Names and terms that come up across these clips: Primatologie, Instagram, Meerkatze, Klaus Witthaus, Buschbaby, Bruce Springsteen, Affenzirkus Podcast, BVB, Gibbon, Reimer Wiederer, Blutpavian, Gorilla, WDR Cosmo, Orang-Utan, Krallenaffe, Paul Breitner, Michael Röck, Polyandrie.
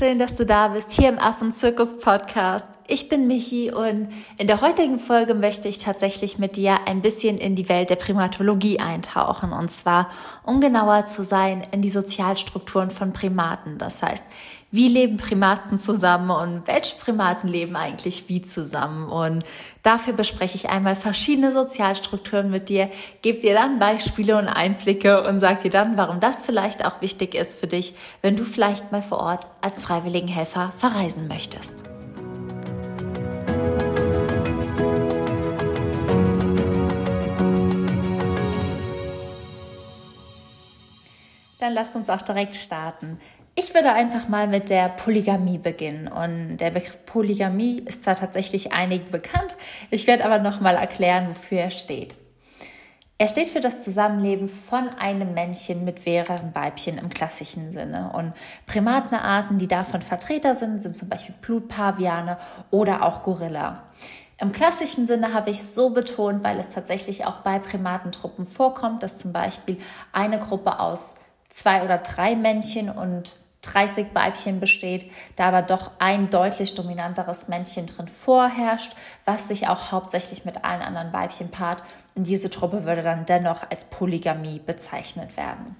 schön, dass du da bist, hier im Affenzirkus Podcast. Ich bin Michi und in der heutigen Folge möchte ich tatsächlich mit dir ein bisschen in die Welt der Primatologie eintauchen. Und zwar, um genauer zu sein, in die Sozialstrukturen von Primaten. Das heißt, wie leben Primaten zusammen und welche Primaten leben eigentlich wie zusammen? Und dafür bespreche ich einmal verschiedene Sozialstrukturen mit dir, gebe dir dann Beispiele und Einblicke und sage dir dann, warum das vielleicht auch wichtig ist für dich, wenn du vielleicht mal vor Ort als Freiwilligenhelfer verreisen möchtest. Dann lasst uns auch direkt starten. Ich würde einfach mal mit der Polygamie beginnen und der Begriff Polygamie ist zwar tatsächlich einigen bekannt, ich werde aber nochmal erklären, wofür er steht. Er steht für das Zusammenleben von einem Männchen mit mehreren Weibchen im klassischen Sinne und Primatenarten, die davon Vertreter sind, sind zum Beispiel Blutpaviane oder auch Gorilla. Im klassischen Sinne habe ich so betont, weil es tatsächlich auch bei Primatentruppen vorkommt, dass zum Beispiel eine Gruppe aus 2 oder 3 Männchen und 30 Weibchen besteht, da aber doch ein deutlich dominanteres Männchen drin vorherrscht, was sich auch hauptsächlich mit allen anderen Weibchen paart. Und diese Truppe würde dann dennoch als Polygamie bezeichnet werden.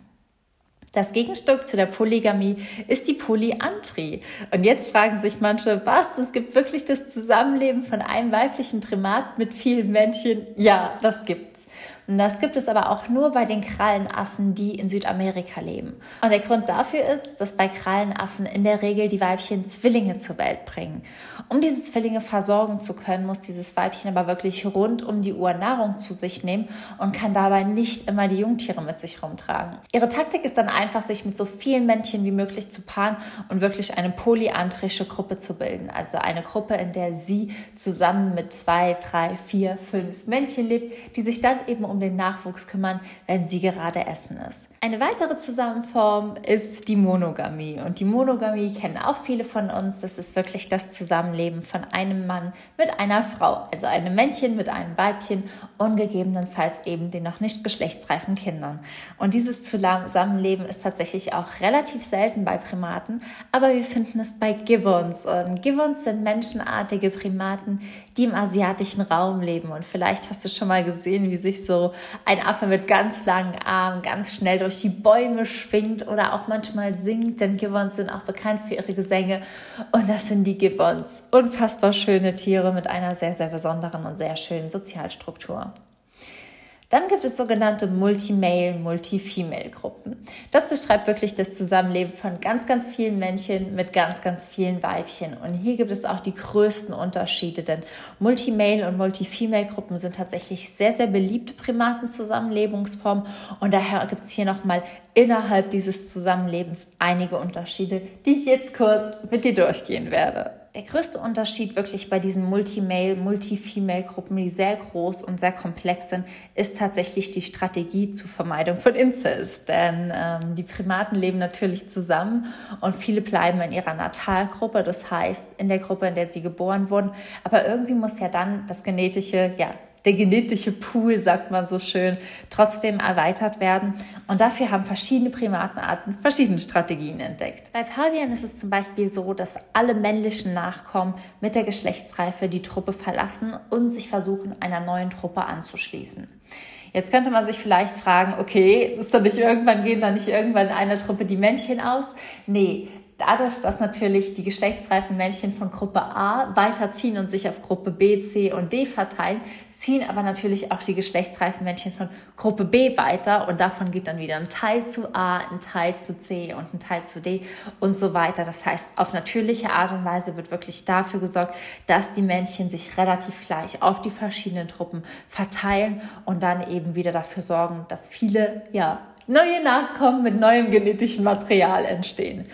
Das Gegenstück zu der Polygamie ist die Polyandrie. Und jetzt fragen sich manche, was, es gibt wirklich das Zusammenleben von einem weiblichen Primat mit vielen Männchen? Ja, das gibt's. Und das gibt es aber auch nur bei den Krallenaffen, die in Südamerika leben. Und der Grund dafür ist, dass bei Krallenaffen in der Regel die Weibchen Zwillinge zur Welt bringen. Um diese Zwillinge versorgen zu können, muss dieses Weibchen aber wirklich rund um die Uhr Nahrung zu sich nehmen und kann dabei nicht immer die Jungtiere mit sich rumtragen. Ihre Taktik ist dann einfach, sich mit so vielen Männchen wie möglich zu paaren und wirklich eine polyandrische Gruppe zu bilden. Also eine Gruppe, in der sie zusammen mit 2, 3, 4, 5 Männchen lebt, die sich dann eben um den Nachwuchs kümmern, wenn sie gerade essen ist. Eine weitere Zusammenform ist die Monogamie. Und die Monogamie kennen auch viele von uns. Das ist wirklich das Zusammenleben von einem Mann mit einer Frau, also einem Männchen mit einem Weibchen und gegebenenfalls eben den noch nicht geschlechtsreifen Kindern. Und dieses Zusammenleben ist tatsächlich auch relativ selten bei Primaten, aber wir finden es bei Gibbons. Und Gibbons sind menschenartige Primaten, die im asiatischen Raum leben. Und vielleicht hast du schon mal gesehen, wie sich so ein Affe mit ganz langen Armen ganz schnell durch die Bäume schwingt oder auch manchmal singt, denn Gibbons sind auch bekannt für ihre Gesänge und das sind die Gibbons. Unfassbar schöne Tiere mit einer sehr, sehr besonderen und sehr schönen Sozialstruktur. Dann gibt es sogenannte Multi-Male, Multi-Female-Gruppen. Das beschreibt wirklich das Zusammenleben von ganz, ganz vielen Männchen mit ganz, ganz vielen Weibchen. Und hier gibt es auch die größten Unterschiede, denn Multi-Male und Multi-Female-Gruppen sind tatsächlich sehr, sehr beliebte Primatenzusammenlebensformen. Und daher gibt es hier nochmal innerhalb dieses Zusammenlebens einige Unterschiede, die ich jetzt kurz mit dir durchgehen werde. Der größte Unterschied wirklich bei diesen Multi-Male, Multi-Female-Gruppen, die sehr groß und sehr komplex sind, ist tatsächlich die Strategie zur Vermeidung von Inzest. Denn die Primaten leben natürlich zusammen und viele bleiben in ihrer Natalgruppe, das heißt in der Gruppe, in der sie geboren wurden. Aber irgendwie muss ja dann das genetische, der genetische Pool, sagt man so schön, trotzdem erweitert werden. Und dafür haben verschiedene Primatenarten verschiedene Strategien entdeckt. Bei Pavianen ist es zum Beispiel so, dass alle männlichen Nachkommen mit der Geschlechtsreife die Truppe verlassen und sich versuchen, einer neuen Truppe anzuschließen. Jetzt könnte man sich vielleicht fragen, okay, gehen da nicht irgendwann in einer Truppe die Männchen aus? Nee. Dadurch, dass natürlich die geschlechtsreifen Männchen von Gruppe A weiterziehen und sich auf Gruppe B, C und D verteilen, ziehen aber natürlich auch die geschlechtsreifen Männchen von Gruppe B weiter und davon geht dann wieder ein Teil zu A, ein Teil zu C und ein Teil zu D und so weiter. Das heißt, auf natürliche Art und Weise wird wirklich dafür gesorgt, dass die Männchen sich relativ gleich auf die verschiedenen Truppen verteilen und dann eben wieder dafür sorgen, dass viele, neue Nachkommen mit neuem genetischen Material entstehen.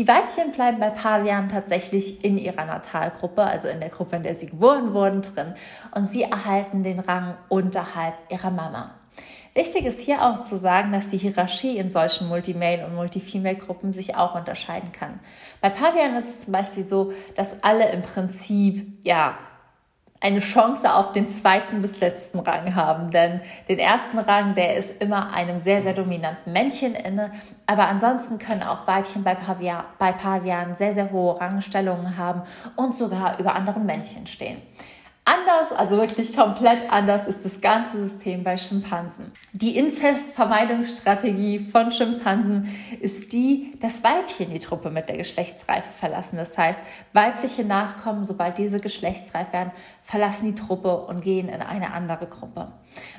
Die Weibchen bleiben bei Pavianen tatsächlich in ihrer Natalgruppe, also in der Gruppe, in der sie geboren wurden, drin. Und sie erhalten den Rang unterhalb ihrer Mama. Wichtig ist hier auch zu sagen, dass die Hierarchie in solchen Multi-Male- und Multi-Female-Gruppen sich auch unterscheiden kann. Bei Pavianen ist es zum Beispiel so, dass alle im Prinzip, eine Chance auf den zweiten bis letzten Rang haben, denn den ersten Rang, der ist immer einem sehr, sehr dominanten Männchen inne, aber ansonsten können auch Weibchen bei Pavianen sehr, sehr hohe Rangstellungen haben und sogar über anderen Männchen stehen. Anders, also wirklich komplett anders, ist das ganze System bei Schimpansen. Die Inzestvermeidungsstrategie von Schimpansen ist die, dass Weibchen die Truppe mit der Geschlechtsreife verlassen. Das heißt, weibliche Nachkommen, sobald diese geschlechtsreif werden, verlassen die Truppe und gehen in eine andere Gruppe.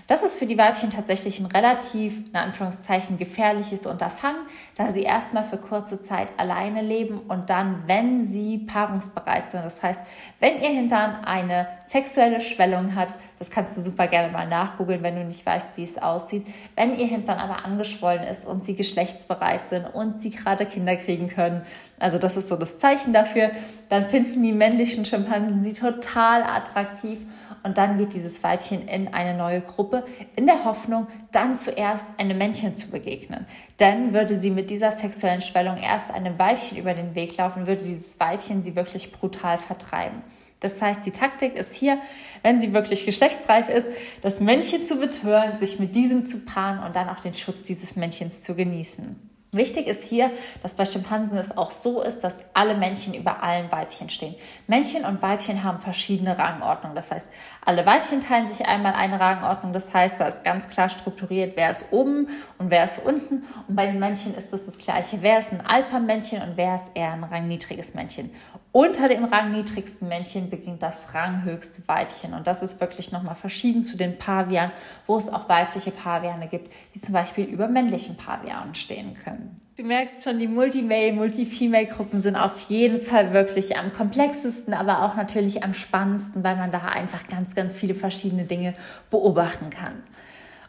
Das ist für die Weibchen tatsächlich ein relativ, in Anführungszeichen, gefährliches Unterfangen, da sie erstmal für kurze Zeit alleine leben und dann, wenn sie paarungsbereit sind, das heißt, wenn ihr Hintern eine sexuelle Schwellung hat, das kannst du super gerne mal nachgoogeln, wenn du nicht weißt, wie es aussieht. Wenn ihr Hintern aber angeschwollen ist und sie geschlechtsbereit sind und sie gerade Kinder kriegen können, also das ist so das Zeichen dafür, dann finden die männlichen Schimpansen sie total attraktiv und dann geht dieses Weibchen in eine neue Gruppe, in der Hoffnung, dann zuerst einem Männchen zu begegnen. Denn würde sie mit dieser sexuellen Schwellung erst einem Weibchen über den Weg laufen, würde dieses Weibchen sie wirklich brutal vertreiben. Das heißt, die Taktik ist hier, wenn sie wirklich geschlechtsreif ist, das Männchen zu betören, sich mit diesem zu paaren und dann auch den Schutz dieses Männchens zu genießen. Wichtig ist hier, dass bei Schimpansen es auch so ist, dass alle Männchen über allen Weibchen stehen. Männchen und Weibchen haben verschiedene Rangordnungen. Das heißt, alle Weibchen teilen sich einmal eine Rangordnung. Das heißt, da ist ganz klar strukturiert, wer ist oben und wer ist unten. Und bei den Männchen ist das Gleiche. Wer ist ein Alpha-Männchen und wer ist eher ein rangniedriges Männchen? Unter dem rangniedrigsten Männchen beginnt das ranghöchste Weibchen. Und das ist wirklich nochmal verschieden zu den Pavianen, wo es auch weibliche Paviane gibt, die zum Beispiel über männlichen Pavianen stehen können. Du merkst schon, die Multi-Male, Multi-Female-Gruppen sind auf jeden Fall wirklich am komplexesten, aber auch natürlich am spannendsten, weil man da einfach ganz, ganz viele verschiedene Dinge beobachten kann.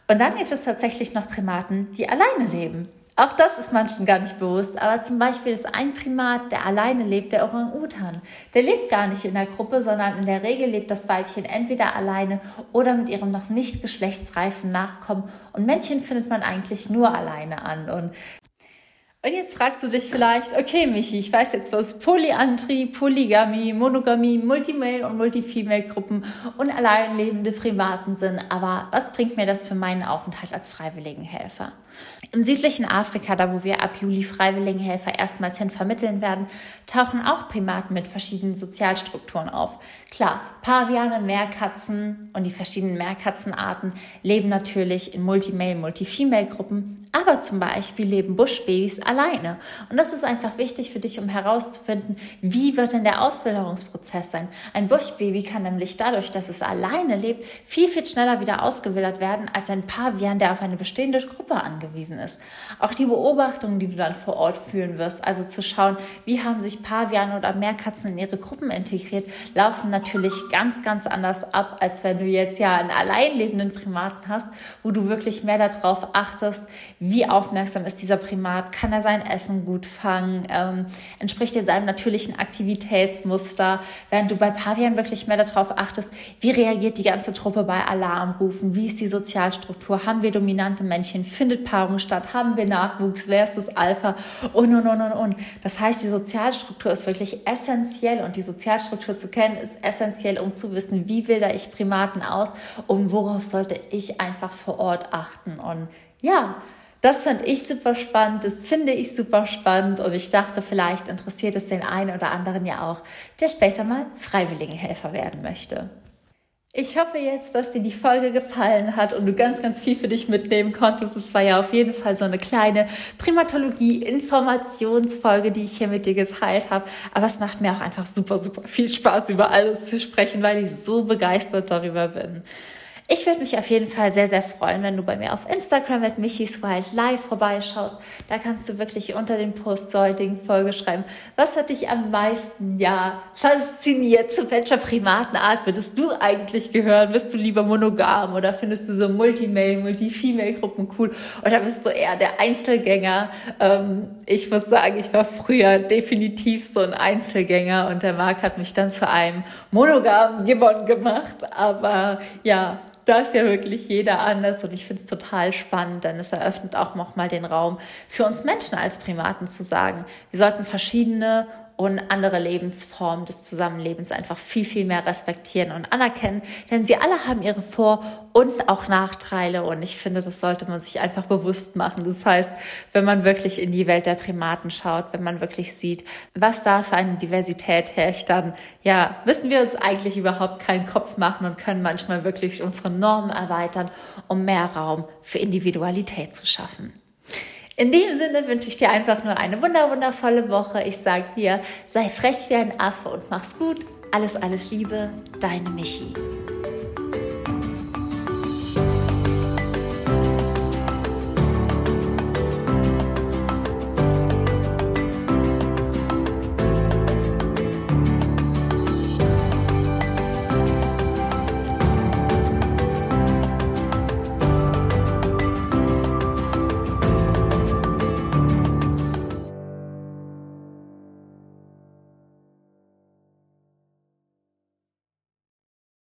Und dann gibt es tatsächlich noch Primaten, die alleine leben. Auch das ist manchen gar nicht bewusst, aber zum Beispiel ist ein Primat, der alleine lebt, der Orang-Utan. Der lebt gar nicht in der Gruppe, sondern in der Regel lebt das Weibchen entweder alleine oder mit ihrem noch nicht geschlechtsreifen Nachkommen. Und Männchen findet man eigentlich nur alleine an. Und jetzt fragst du dich vielleicht, okay Michi, ich weiß jetzt, was Polyandrie, Polygamie, Monogamie, Multimale und Multifemale-Gruppen und alleinlebende Primaten sind, aber was bringt mir das für meinen Aufenthalt als Freiwilligenhelfer? Im südlichen Afrika, da wo wir ab Juli Freiwilligenhelfer erstmals hin vermitteln werden, tauchen auch Primaten mit verschiedenen Sozialstrukturen auf. Klar, Paviane, Meerkatzen und die verschiedenen Meerkatzenarten leben natürlich in Multimale, Multifemale-Gruppen, aber zum Beispiel leben Buschbabys alleine. Und das ist einfach wichtig für dich, um herauszufinden, wie wird denn der Auswilderungsprozess sein. Ein Buschbaby kann nämlich dadurch, dass es alleine lebt, viel, viel schneller wieder ausgewildert werden als ein Pavian, der auf eine bestehende Gruppe angewiesen ist. Auch die Beobachtungen, die du dann vor Ort führen wirst, also zu schauen, wie haben sich Paviane oder Meerkatzen in ihre Gruppen integriert, laufen natürlich ganz, ganz anders ab, als wenn du jetzt ja einen alleinlebenden Primaten hast, wo du wirklich mehr darauf achtest, wie aufmerksam ist dieser Primat, kann er sein Essen gut fangen, entspricht er seinem natürlichen Aktivitätsmuster, während du bei Pavian wirklich mehr darauf achtest, wie reagiert die ganze Truppe bei Alarmrufen, wie ist die Sozialstruktur, haben wir dominante Männchen, findet Paarung statt, haben wir Nachwuchs, wer ist das Alpha und. Das heißt, die Sozialstruktur ist wirklich essentiell und die Sozialstruktur zu kennen ist essentiell, um zu wissen, wie wildere ich Primaten aus und worauf sollte ich einfach vor Ort achten. Und ja, Das finde ich super spannend und ich dachte, vielleicht interessiert es den einen oder anderen ja auch, der später mal Freiwilligenhelfer werden möchte. Ich hoffe jetzt, dass dir die Folge gefallen hat und du ganz, ganz viel für dich mitnehmen konntest. Es war ja auf jeden Fall so eine kleine Primatologie-Informationsfolge, die ich hier mit dir geteilt habe. Aber es macht mir auch einfach super, super viel Spaß, über alles zu sprechen, weil ich so begeistert darüber bin. Ich würde mich auf jeden Fall sehr, sehr freuen, wenn du bei mir auf Instagram mit Michis Wild Live vorbeischaust. Da kannst du wirklich unter den Post zur heutigen Folge schreiben, was hat dich am meisten fasziniert? Zu welcher Primatenart würdest du eigentlich gehören? Bist du lieber monogam oder findest du so Multimale, Multifemale-Gruppen cool? Oder bist du eher der Einzelgänger? Ich muss sagen, ich war früher definitiv so ein Einzelgänger und der Marc hat mich dann zu einem monogamen Gibbon gemacht. Aber ja, da ist ja wirklich jeder anders und ich finde es total spannend, denn es eröffnet auch nochmal den Raum für uns Menschen als Primaten zu sagen, wir sollten verschiedene und andere Lebensformen des Zusammenlebens einfach viel, viel mehr respektieren und anerkennen, denn sie alle haben ihre Vor- und auch Nachteile und ich finde, das sollte man sich einfach bewusst machen. Das heißt, wenn man wirklich in die Welt der Primaten schaut, wenn man wirklich sieht, was da für eine Diversität herrscht, dann ja, müssen wir uns eigentlich überhaupt keinen Kopf machen und können manchmal wirklich unsere Normen erweitern, um mehr Raum für Individualität zu schaffen. In dem Sinne wünsche ich dir einfach nur eine wundervolle Woche. Ich sage dir, sei frech wie ein Affe und mach's gut. Alles Liebe, deine Michi.